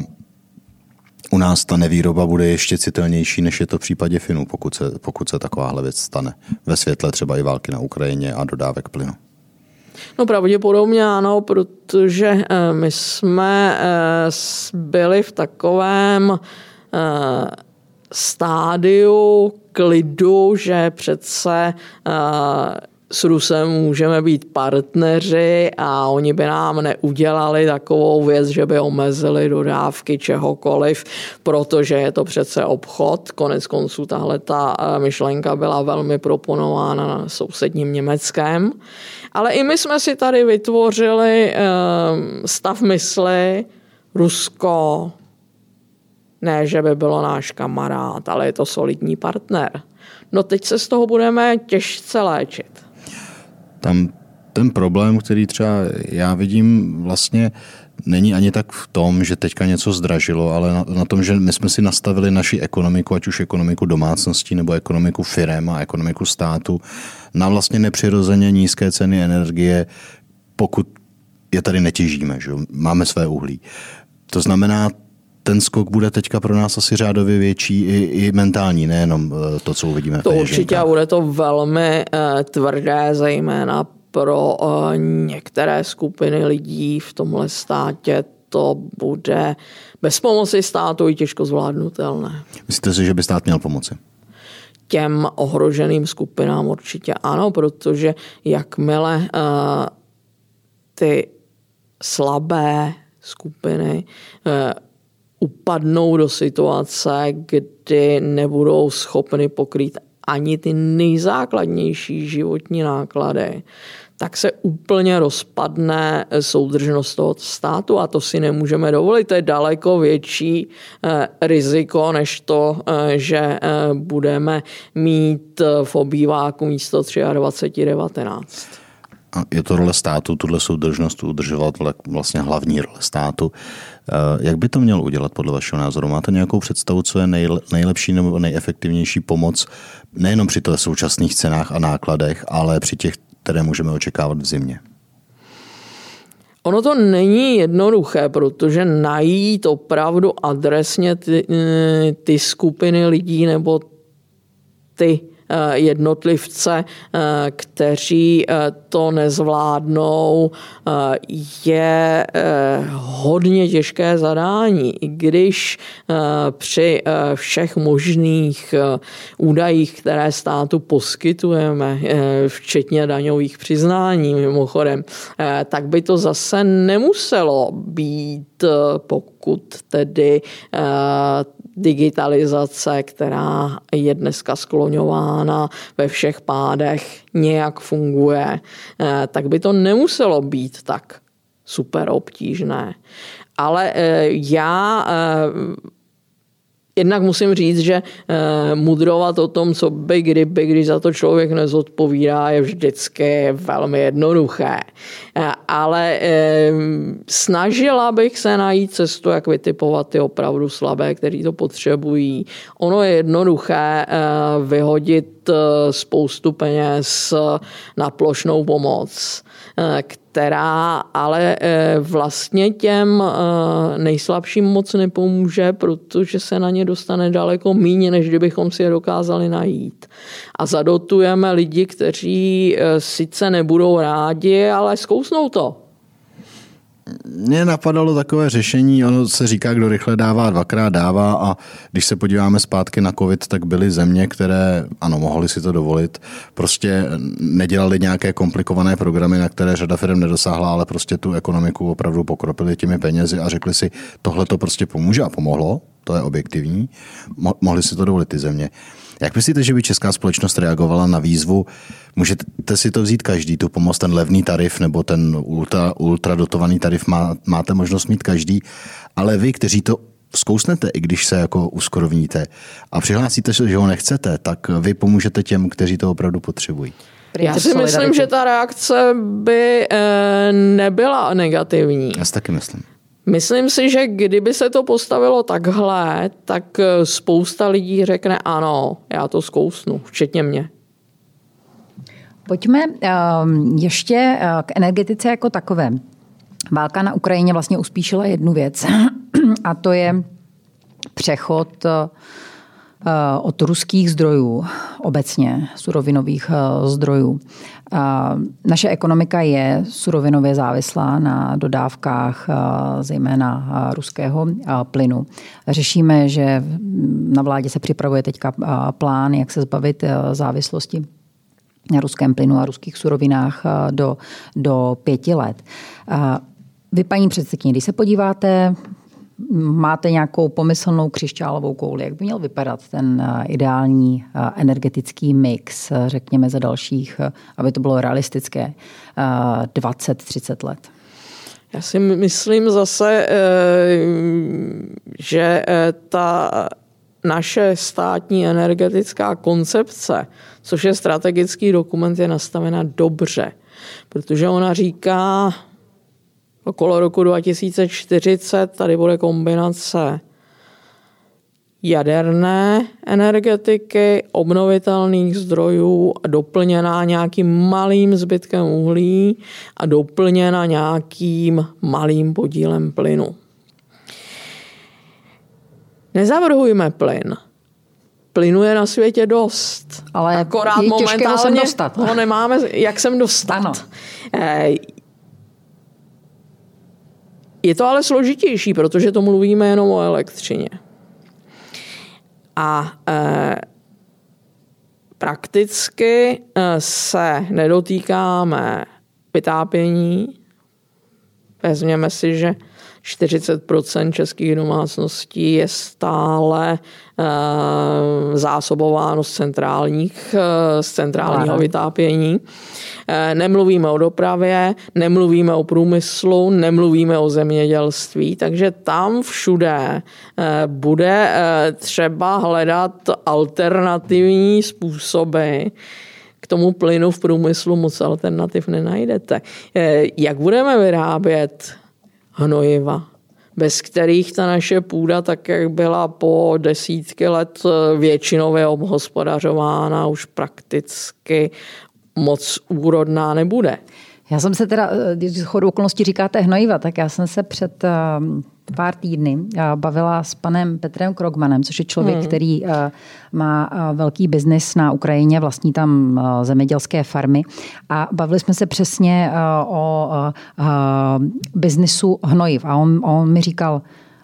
u nás ta nevýroba bude ještě citelnější, než je to v případě Finů, pokud se, pokud se takováhle věc stane. Ve světle třeba i války na Ukrajině a dodávek plynu. No pravděpodobně ano, protože my jsme byli v takovém stádiu klidu, že přece s Rusem můžeme být partneři a oni by nám neudělali takovou věc, že by omezili dodávky čehokoliv, protože je to přece obchod. Konec konců tahle ta myšlenka byla velmi proponována na sousedním Německém. Ale i my jsme si tady vytvořili stav mysli Rusko. Ne, že by bylo náš kamarád, ale je to solidní partner. No teď se z toho budeme těžce léčit. Tam ten problém, který třeba já vidím vlastně není ani tak v tom, že teďka něco zdražilo, ale na, na tom, že my jsme si nastavili naši ekonomiku, ať už ekonomiku domácností nebo ekonomiku firem a ekonomiku státu, na vlastně nepřirozeně nízké ceny energie, pokud je tady netěžíme, že máme své uhlí. To znamená, ten skok bude teďka pro nás asi řádově větší i, i mentální, nejenom to, co uvidíme v té ježenkách. To určitě a bude to velmi uh, tvrdé, zejména pro uh, některé skupiny lidí v tomhle státě. To bude bez pomoci státu i těžko zvládnutelné. Myslíte si, že by stát měl pomoci? Těm ohroženým skupinám určitě ano, protože jakmile uh, ty slabé skupiny uh, upadnou do situace, kdy nebudou schopny pokrýt ani ty nejzákladnější životní náklady, tak se úplně rozpadne soudržnost toho státu a to si nemůžeme dovolit. To je daleko větší riziko, než to, že budeme mít v obýváku místo dvacet tři devatenáct. Je to role státu, tuhle soudržnost udržovat vlastně hlavní role státu. Jak by to měl udělat podle vašeho názoru? Máte nějakou představu, co je nejlepší nebo nejefektivnější pomoc nejenom při těch současných cenách a nákladech, ale při těch, které můžeme očekávat v zimě? Ono to není jednoduché, protože najít opravdu adresně ty, ty skupiny lidí nebo ty jednotlivce, kteří to nezvládnou, je hodně těžké zadání. I když při všech možných údajích, které státu poskytujeme, včetně daňových přiznání mimochodem, tak by to zase nemuselo být, pokud tedy digitalizace, která je dneska skloňována ve všech pádech, nějak funguje, tak by to nemuselo být tak super obtížné. Ale já jednak musím říct, že mudrovat o tom, co by kdyby, když za to člověk nezodpovídá, je vždycky velmi jednoduché. Ale snažila bych se najít cestu, jak vytipovat ty opravdu slabé, kteří to potřebují. Ono je jednoduché vyhodit spoustu peněz na plošnou pomoc, která ale vlastně těm nejslabším moc nepomůže, protože se na ně dostane daleko míň, než kdybychom si je dokázali najít. A zadotujeme lidi, kteří sice nebudou rádi, ale zkousnou to. Mně napadalo takové řešení, ono se říká, kdo rychle dává, dvakrát dává a když se podíváme zpátky na covid, tak byly země, které, ano, mohly si to dovolit, prostě nedělali nějaké komplikované programy, na které řada firm nedosáhla, ale prostě tu ekonomiku opravdu pokropili těmi penězi a řekli si, tohle to prostě pomůže a pomohlo, to je objektivní, Mo- mohli si to dovolit ty země. Jak myslíte, že by česká společnost reagovala na výzvu? Můžete si to vzít každý, tu pomoc, ten levný tarif nebo ten ultra, ultra dotovaný tarif má, máte možnost mít každý, ale vy, kteří to zkousnete, i když se jako uskorovníte a přihlásíte se, že ho nechcete, tak vy pomůžete těm, kteří to opravdu potřebují. Já si myslím, že ta reakce by nebyla negativní. Já si taky myslím. Myslím si, že kdyby se to postavilo takhle, tak spousta lidí řekne ano, já to zkousnu, včetně mě. Pojďme ještě k energetice jako takové. Válka na Ukrajině vlastně uspíšila jednu věc a to je přechod od ruských zdrojů, obecně surovinových zdrojů. Naše ekonomika je surovinově závislá na dodávkách zejména ruského plynu. Řešíme, že na vládě se připravuje teďka plán, jak se zbavit závislosti na ruském plynu a ruských surovinách do, do pěti let. Vy, paní předsedkyně, když se podíváte, máte nějakou pomyslnou křišťálovou kouli. Jak by měl vypadat ten ideální energetický mix, řekněme za dalších, aby to bylo realistické, dvacet třicet let? Já si myslím zase, že ta naše státní energetická koncepce, což je strategický dokument, je nastavena dobře, protože ona říká Okolo roku dva tisíce čtyřicet tady bude kombinace jaderné energetiky, obnovitelných zdrojů a doplněná nějakým malým zbytkem uhlí a doplněna nějakým malým podílem plynu. Nezavrhujme plyn. Plynu je na světě dost. Ale akorát je těžké ho sem dostat. Ho nemáme, jak sem dostat. Ano. Je to ale složitější, protože to mluvíme jenom o elektřině. A e, prakticky se nedotýkáme vytápění. Vezměme si, že čtyřicet procent českých domácností je stále e, zásobováno z, centrálních, e, z centrálního vytápění. E, nemluvíme o dopravě, nemluvíme o průmyslu, nemluvíme o zemědělství, takže tam všude e, bude e, třeba hledat alternativní způsoby. K tomu plynu v průmyslu moc alternativ nenajdete. E, jak budeme vyrábět hnojiva, bez kterých ta naše půda, tak jak byla po desítky let většinově obhospodařována, už prakticky moc úrodná nebude. Já jsem se teda, když z chodu okolností říkáte hnojiva, tak já jsem se před pár týdny bavila s panem Petrem Krogmanem, což je člověk, hmm. který má velký biznis na Ukrajině, vlastní tam zemědělské farmy. A bavili jsme se přesně o biznisu hnojiv. A on, on mi říkal,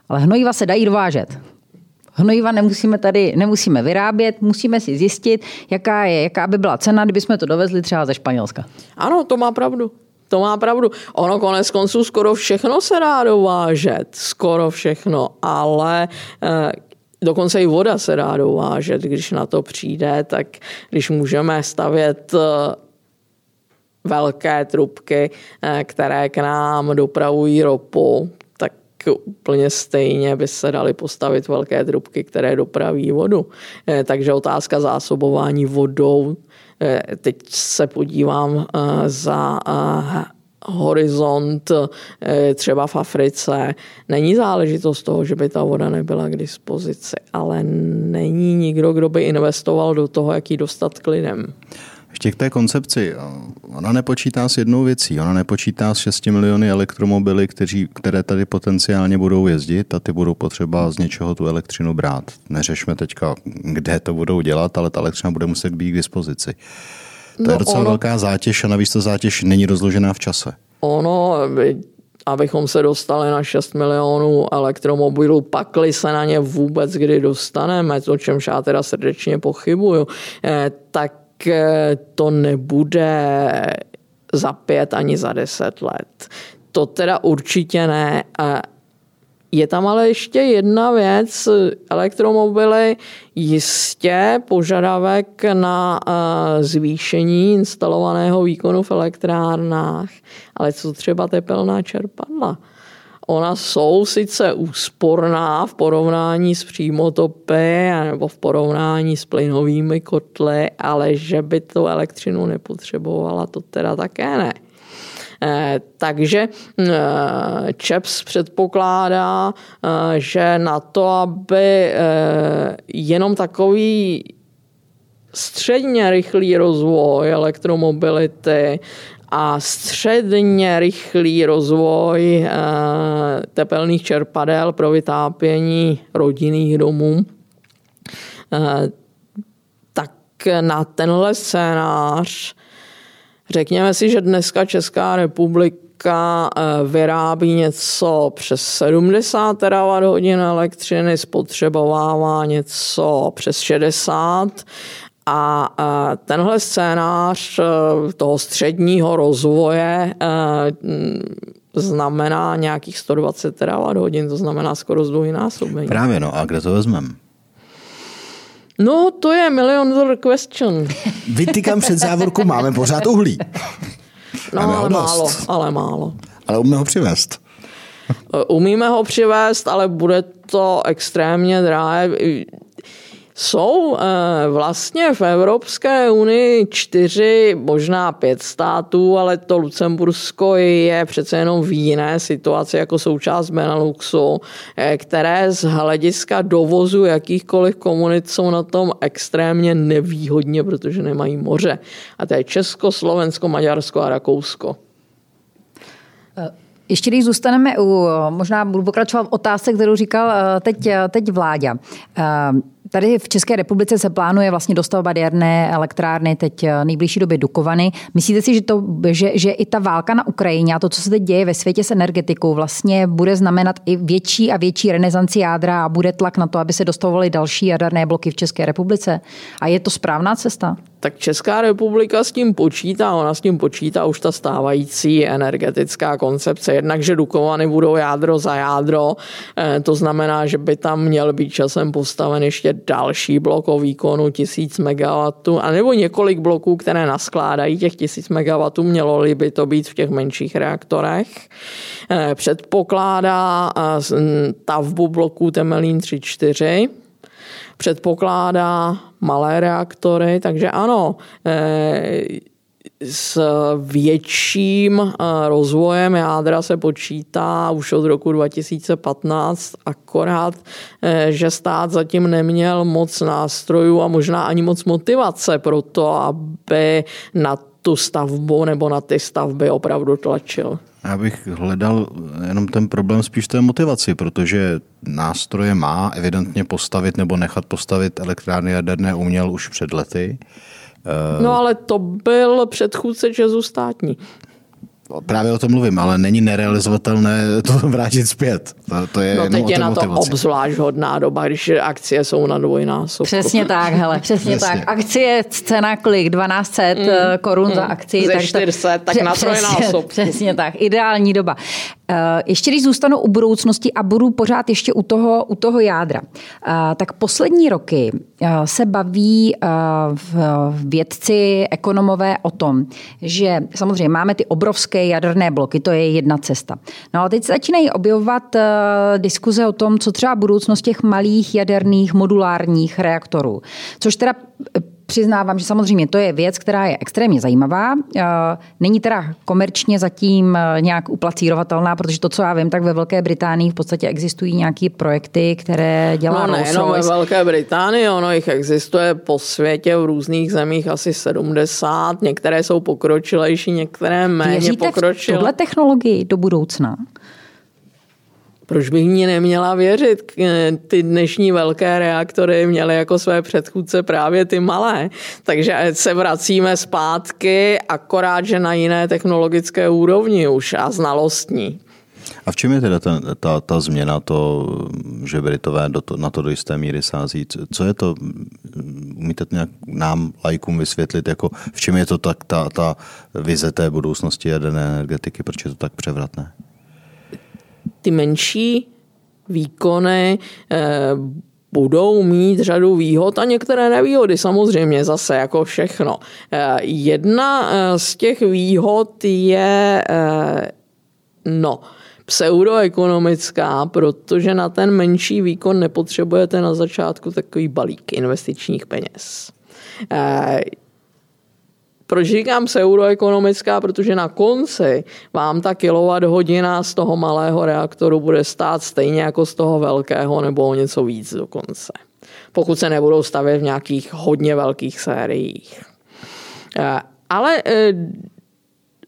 ale hnojiva se dají dovážet. Hnojiva nemusíme tady, nemusíme vyrábět, musíme si zjistit, jaká je, jaká by byla cena, kdybychom to dovezli třeba ze Španělska. Ano, to má pravdu. To má pravdu. Ono konec konců skoro všechno se dá dovážet. Skoro všechno, ale eh, dokonce i voda se dá dovážet, když na to přijde, tak když můžeme stavět eh, velké trubky, eh, které k nám dopravují ropu, tak úplně stejně by se daly postavit velké trubky, které dopraví vodu. Eh, takže otázka zásobování vodou. Teď se podívám za horizont třeba v Africe. Není záležitost toho, že by ta voda nebyla k dispozici, ale není nikdo, kdo by investoval do toho, jak ji dostat k lidem. Ještě k té koncepci. Ona nepočítá s jednou věcí. Ona nepočítá s šesti miliony elektromobily, kteří, které tady potenciálně budou jezdit a ty budou potřeba z něčeho tu elektřinu brát. Neřešme teďka, kde to budou dělat, ale ta elektřina bude muset být k dispozici. To no je docela ono... velká zátěž a navíc ta zátěž není rozložená v čase. Ono... abychom se dostali na šest milionů elektromobilů, pakli se na ně vůbec kdy dostaneme, o čemž já teda srdečně pochybuju, tak to nebude za pět ani za deset let. To teda určitě ne. Je tam ale ještě jedna věc. Elektromobily jistě požadavek na zvýšení instalovaného výkonu v elektrárnách. Ale co třeba tepelná čerpadla? Ona jsou sice úsporná v porovnání s přímotopy nebo v porovnání s plynovými kotly, ale že by to elektřinu nepotřebovala, to teda také ne. Eh, takže eh, Chaps předpokládá, eh, že na to, aby eh, jenom takový středně rychlý rozvoj elektromobility a středně rychlý rozvoj eh, tepelných čerpadel pro vytápění rodinných domů, eh, tak na tenhle scénář řekněme si, že dneska Česká republika vyrábí něco přes sedmdesát terawatthodin elektřiny, spotřebovává něco přes šedesát a tenhle scénář toho středního rozvoje znamená nějakých sto dvacet terawatthodin, to znamená skoro zdvojnásobení. Právě no, a kde to vezmeme? No, to je million dollar question. Vytýkám před závorku, máme pořád uhlí. No, máme ale málo, ale málo. Ale umíme ho přivést. Umíme ho přivést, ale bude to extrémně drahé. Jsou vlastně v Evropské unii čtyři, možná pět států, ale to Lucembursko je přece jenom v jiné situaci jako součást Beneluxu, které z hlediska dovozu jakýchkoliv komunit jsou na tom extrémně nevýhodně, protože nemají moře. A to je Česko, Slovensko, Maďarsko a Rakousko. Ještě když zůstaneme u, možná budu pokračovat otázce, kterou říkal teď, teď Vláďa. Tady v České republice se plánuje vlastně dostavba jaderné elektrárny teď nejbližší době Dukovany. Myslíte si, že, to, že, že i ta válka na Ukrajině a to, co se teď děje ve světě s energetikou, vlastně bude znamenat i větší a větší renesanci jádra a bude tlak na to, aby se dostavovaly další jaderné bloky v České republice? A je to správná cesta? Tak Česká republika s tím počítá, ona s tím počítá už ta stávající energetická koncepce. Jednak, že Dukovany budou jádro za jádro, to znamená, že by tam měl být časem postaven ještě další blok o výkonu tisíc megawatů, anebo několik bloků, které naskládají těch tisíc megawatů, mělo-li by to být v těch menších reaktorech. Předpokládá stavbu bloků Temelín tři čtyři, předpokládá malé reaktory, takže ano, s větším rozvojem jádra se počítá už od roku dva tisíce patnáct, akorát, že stát zatím neměl moc nástrojů a možná ani moc motivace pro to, aby na tu stavbu nebo na ty stavby opravdu tlačil. Já bych hledal jenom ten problém spíš té motivaci, protože nástroje má evidentně postavit nebo nechat postavit elektrárny jaderné uměl už před lety. No ale to byl předchůdce ČEZu státní. Právě o tom mluvím, ale není nerealizovatelné to vrátit zpět. To, to je no teď je na to obzvlášť hodná doba, když akcie jsou na dvojnásobku. Přesně tak, hele, přesně, přesně tak. Akcie, cena kolik? dvanáct set mm, korun mm, za akci. Ze čtyři sta, tak, tak na trojnásob. Přesně tak, ideální doba. Ještě když zůstanu u budoucnosti a budu pořád ještě u toho, u toho jádra, tak poslední roky se baví vědci, ekonomové o tom, že samozřejmě máme ty obrovské jaderné bloky, to je jedna cesta. No a teď se začínají objevovat diskuze o tom, co třeba budoucnost těch malých jaderných modulárních reaktorů, což teda přiznávám, že samozřejmě to je věc, která je extrémně zajímavá. Není teda komerčně zatím nějak uplacírovatelná, protože to, co já vím, tak ve Velké Británii v podstatě existují nějaké projekty, které dělá... No nejenom ve Velké Británii, ono jich existuje po světě v různých zemích asi sedmdesát. Některé jsou pokročilejší, některé méně pokročilé. Věříte v tuhle technologii do budoucna? Proč bych mě neměla věřit? Ty dnešní velké reaktory měly jako své předchůdce právě ty malé. Takže se vracíme zpátky, akorát, že na jiné technologické úrovni už a znalostní. A v čem je teda ta, ta, ta změna, to, že Britové do to, na to do jisté míry sází? Co je to? Umíte nějak nám, laikům, vysvětlit, jako v čem je to tak, ta, ta vize té budoucnosti jaderné energetiky? Proč je to tak převratné? Ty menší výkony eh, budou mít řadu výhod a některé nevýhody, samozřejmě zase jako všechno. Eh, jedna eh, z těch výhod je eh, no, pseudoekonomická, protože na ten menší výkon nepotřebujete na začátku takový balík investičních peněz. Eh, Proč říkám pseudoekonomická? Protože na konci vám ta kilowatthodina z toho malého reaktoru bude stát stejně jako z toho velkého nebo něco víc dokonce. Pokud se nebudou stavět v nějakých hodně velkých sériích. Ale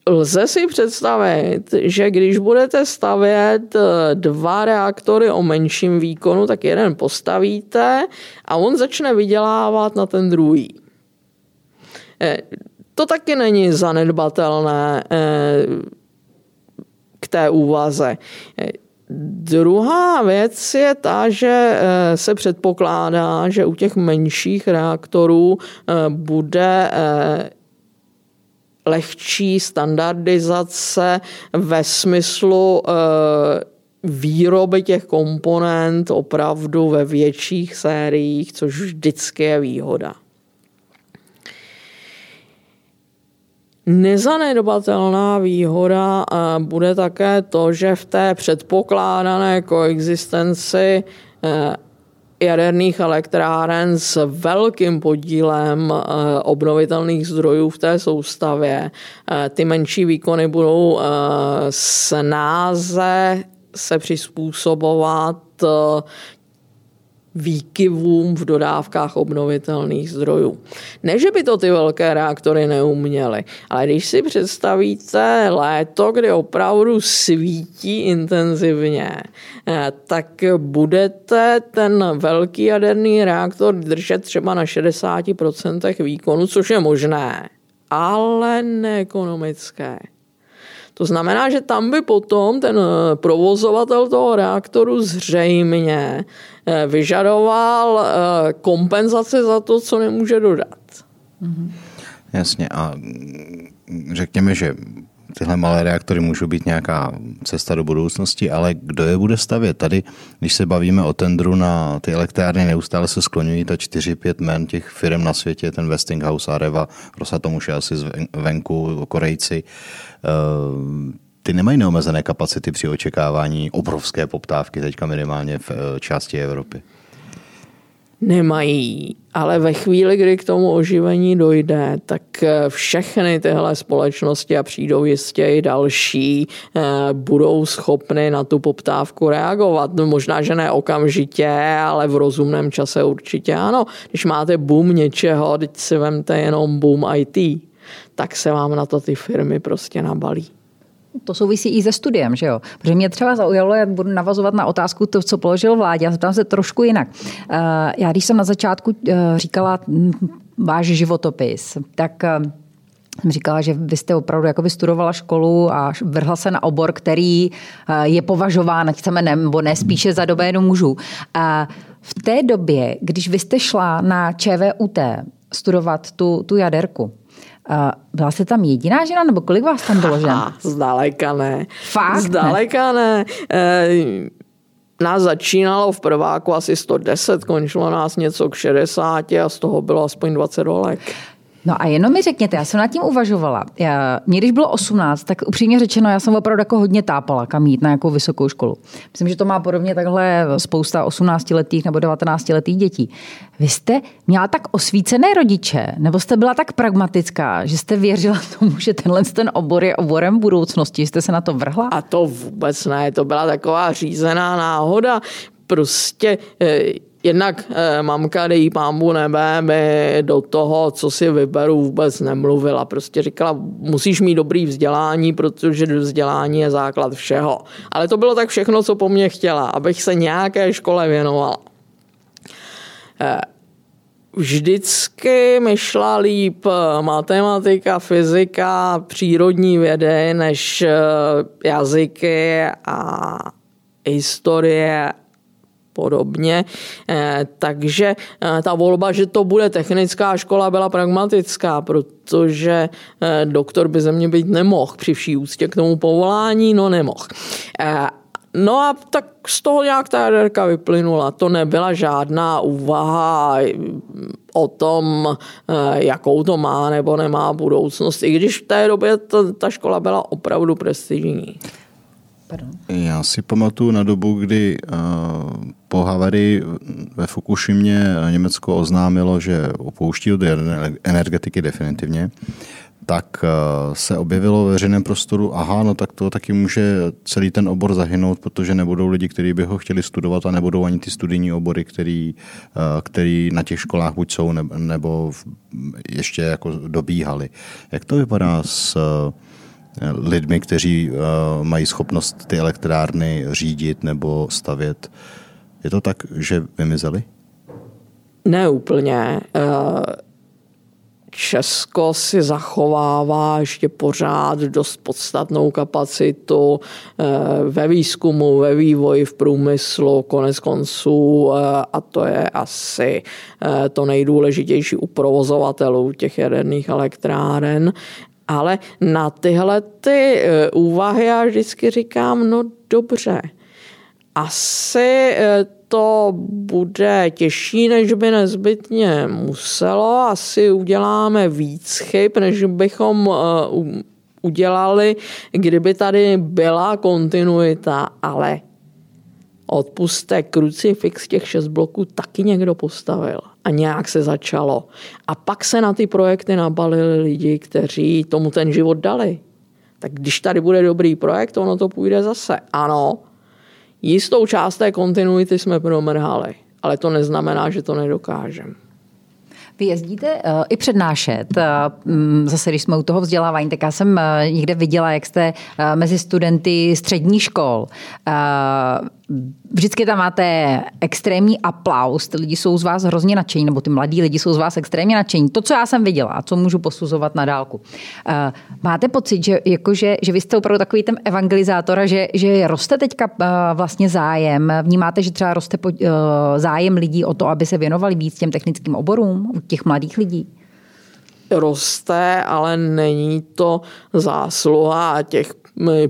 lze si představit, že když budete stavět dva reaktory o menším výkonu, tak jeden postavíte a on začne vydělávat na ten druhý. To taky není zanedbatelné k té úvaze. Druhá věc je ta, že se předpokládá, že u těch menších reaktorů bude lehčí standardizace ve smyslu výroby těch komponent opravdu ve větších sériích, což vždycky je výhoda. Nezanedbatelná výhoda bude také to, že v té předpokládané koexistenci jaderných elektráren s velkým podílem obnovitelných zdrojů v té soustavě. Ty menší výkony budou snáze se přizpůsobovat výkyvům v dodávkách obnovitelných zdrojů. Ne, že by to ty velké reaktory neuměly, ale když si představíte léto, kdy opravdu svítí intenzivně, tak budete ten velký jaderný reaktor držet třeba na šedesát procent výkonu, což je možné, ale neekonomické. To znamená, že tam by potom ten provozovatel toho reaktoru zřejmě vyžadoval kompenzace za to, co nemůže dodat. Jasně, a řekněme, že tyhle malé reaktory můžou být nějaká cesta do budoucnosti, ale kdo je bude stavět? Tady, když se bavíme o tendru na ty elektrárny, neustále se skloňují ta čtyři pět jmen těch firm na světě, ten Westinghouse, Areva, Rosatom už je asi zvenku, Korejci. Ty nemají neomezené kapacity při očekávání obrovské poptávky teďka minimálně v části Evropy. Nemají, ale ve chvíli, kdy k tomu oživení dojde, tak všechny tyhle společnosti, a přijdou jistě i další, budou schopny na tu poptávku reagovat. Možná, že ne okamžitě, ale v rozumném čase určitě ano. Když máte boom něčeho, teď si vemte jenom boom í té, tak se vám na to ty firmy prostě nabalí. To souvisí i se studiem, že jo? Protože mě třeba zaujalo, já budu navazovat na otázku to, co položil vládě, já se ptám se trošku jinak. Já když jsem na začátku říkala váš životopis, tak jsem říkala, že vy jste opravdu jakoby studovala školu a vrhla se na obor, který je považován, chceme nebo ne, spíše za dobu jenom mužů. A v té době, když vy jste šla na ČVUT studovat tu, tu jaderku, byla jste tam jediná žena, nebo kolik vás tam bylo žen? Zdaleka ne. Fakt? Zdaleka ne. ne. Nás začínalo v prváku asi sto deset, končilo nás něco k šedesáti a z toho bylo aspoň dvacet dolek. No a jenom mi řekněte, já jsem nad tím uvažovala. Já, mě když bylo osmnáct, tak upřímně řečeno, já jsem opravdu jako hodně tápala, kam jít na jakou vysokou školu. Myslím, že to má podobně takhle spousta osmnáctiletých nebo devatenáctiletých dětí. Vy jste měla tak osvícené rodiče, nebo jste byla tak pragmatická, že jste věřila tomu, že tenhle ten obor je oborem budoucnosti, jste se na to vrhla? A to vůbec ne, to byla taková řízená náhoda. Prostě... Jednak eh, mamka, dej pámbu nebe, mi do toho, co si vyberu, vůbec nemluvila. Prostě říkala, musíš mít dobrý vzdělání, protože vzdělání je základ všeho. Ale to bylo tak všechno, co po mně chtěla, abych se nějaké škole věnovala. Eh, vždycky mi šla líp matematika, fyzika, přírodní vědy, než eh, jazyky a historie podobně, takže ta volba, že to bude technická škola, byla pragmatická, protože doktor by ze mě být nemohl při vší úctě k tomu povolání, no nemohl. No a tak z toho nějak ta jaderka vyplynula. To nebyla žádná úvaha o tom, jakou to má nebo nemá budoucnost, i když v té době ta, ta škola byla opravdu prestižní. Pardon. Já si pamatuju na dobu, kdy uh, po havárii ve Fukušimě Německo oznámilo, že opouští od energetiky definitivně, tak uh, se objevilo ve veřejném prostoru, aha, no tak to taky může celý ten obor zahynout, protože nebudou lidi, kteří by ho chtěli studovat a nebudou ani ty studijní obory, který, uh, který na těch školách buď jsou, nebo, nebo ještě jako dobíhali. Jak to vypadá s... Uh, lidmi, kteří uh, mají schopnost ty elektrárny řídit nebo stavět. Je to tak, že vymizeli? Ne úplně. Uh, Česko si zachovává ještě pořád dost podstatnou kapacitu uh, ve výzkumu, ve vývoji, v průmyslu, konec konců, uh, a to je asi uh, to nejdůležitější u provozovatelů těch jaderných elektráren. Ale na tyhle ty úvahy já vždycky říkám, no dobře, asi to bude těžší, než by nezbytně muselo, asi uděláme víc chyb, než bychom udělali, kdyby tady byla kontinuita, ale odpuste, krucifix těch šest bloků taky někdo postavil. A nějak se začalo. A pak se na ty projekty nabalili lidi, kteří tomu ten život dali. Tak když tady bude dobrý projekt, ono to půjde zase. Ano, jistou část té kontinuity jsme promrhali, ale to neznamená, že to nedokážeme. Vy jezdíte uh, i přednášet. Uh, zase, když jsme u toho vzdělávání, tak já jsem uh, někde viděla, jak jste uh, mezi studenty středních škol. Uh, vždycky tam máte extrémní aplaus. Ty lidi jsou z vás hrozně nadšení, nebo ty mladí lidi jsou z vás extrémně nadšení. To, co já jsem viděla a co můžu posuzovat na dálku. Uh, máte pocit, že, jako, že, že vy jste opravdu takový ten evangelizátor, že, že roste teďka uh, vlastně zájem? Vnímáte, že třeba roste po, uh, zájem lidí o to, aby se věnovali víc těm technickým oborům u těch mladých lidí? Roste, ale není to zásluha těch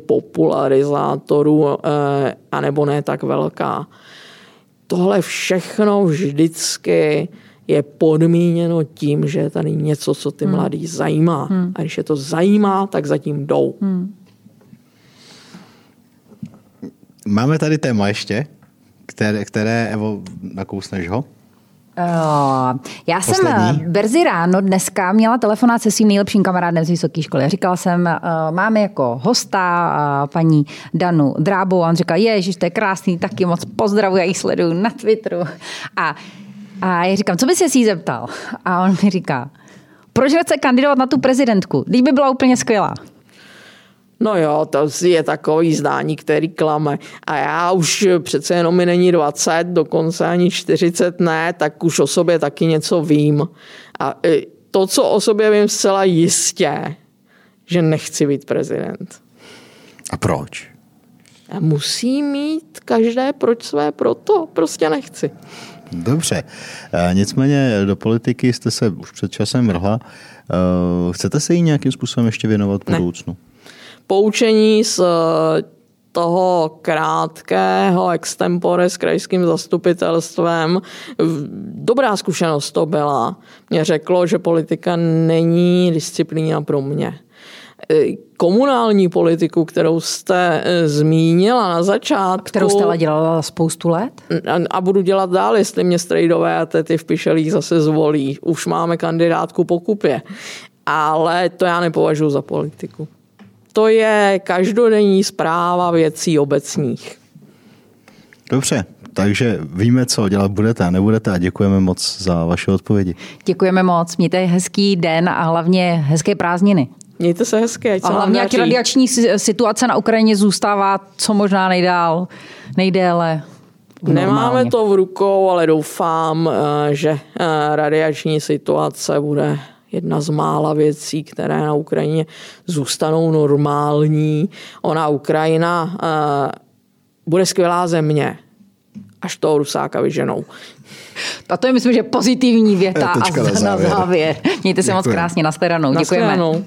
popularizátorů, anebo ne tak velká. Tohle všechno vždycky je podmíněno tím, že je tady něco, co ty hmm. mladí zajímá. Hmm. A když je to zajímá, tak zatím jdou. Hmm. Máme tady téma ještě, které, které Evo, nakousneš ho? Uh, já Poslední. jsem brzy ráno dneska měla telefonát se svým nejlepším kamarádem z vysoké školy. Říkala jsem, uh, máme jako hosta uh, paní Danu Drábovou. A on říkal, ježiš, to je krásný, taky moc pozdravuji, já ji sleduju na Twitteru. A, a já říkám, co bys se jí zeptal? A on mi říká, proč chce kandidovat na tu prezidentku? Teď by byla úplně skvělá. No jo, to je takový zdání, který klame. A já už přece jenom mi není dvacet, dokonce ani čtyřicet ne, tak už o sobě taky něco vím. A to, co o sobě vím zcela jistě, že nechci být prezident. A proč? Já musím mít každé proč své proto. Prostě nechci. Dobře. Nicméně do politiky jste se už před časem vrhla. Chcete se jí nějakým způsobem ještě věnovat v budoucnu? Poučení z toho krátkého extempore s krajským zastupitelstvem. Dobrá zkušenost to byla. Mě řeklo, že politika není disciplína pro mě. Komunální politiku, kterou jste zmínila na začátku. Kterou jste dělala spoustu let? A budu dělat dál, jestli mě strejdové a tety v Píšelích zase zvolí. Už máme kandidátku po kupě. Ale to já nepovažuji za politiku. To je každodenní správa věcí obecních. Dobře, takže víme, co dělat budete a nebudete a děkujeme moc za vaše odpovědi. Děkujeme moc, mějte hezký den a hlavně hezké prázdniny. Mějte se hezké. A hlavně, jak radiační situace na Ukrajině zůstává co možná nejdál, nejdéle. Normálně. Nemáme to v rukou, ale doufám, že radiační situace bude jedna z mála věcí, které na Ukrajině zůstanou normální. Ona, Ukrajina, bude skvělá země, až toho Rusáka vyženou. A to je, myslím, že pozitivní věta a na závěr. Mějte se moc krásně, nashledanou. Děkujeme.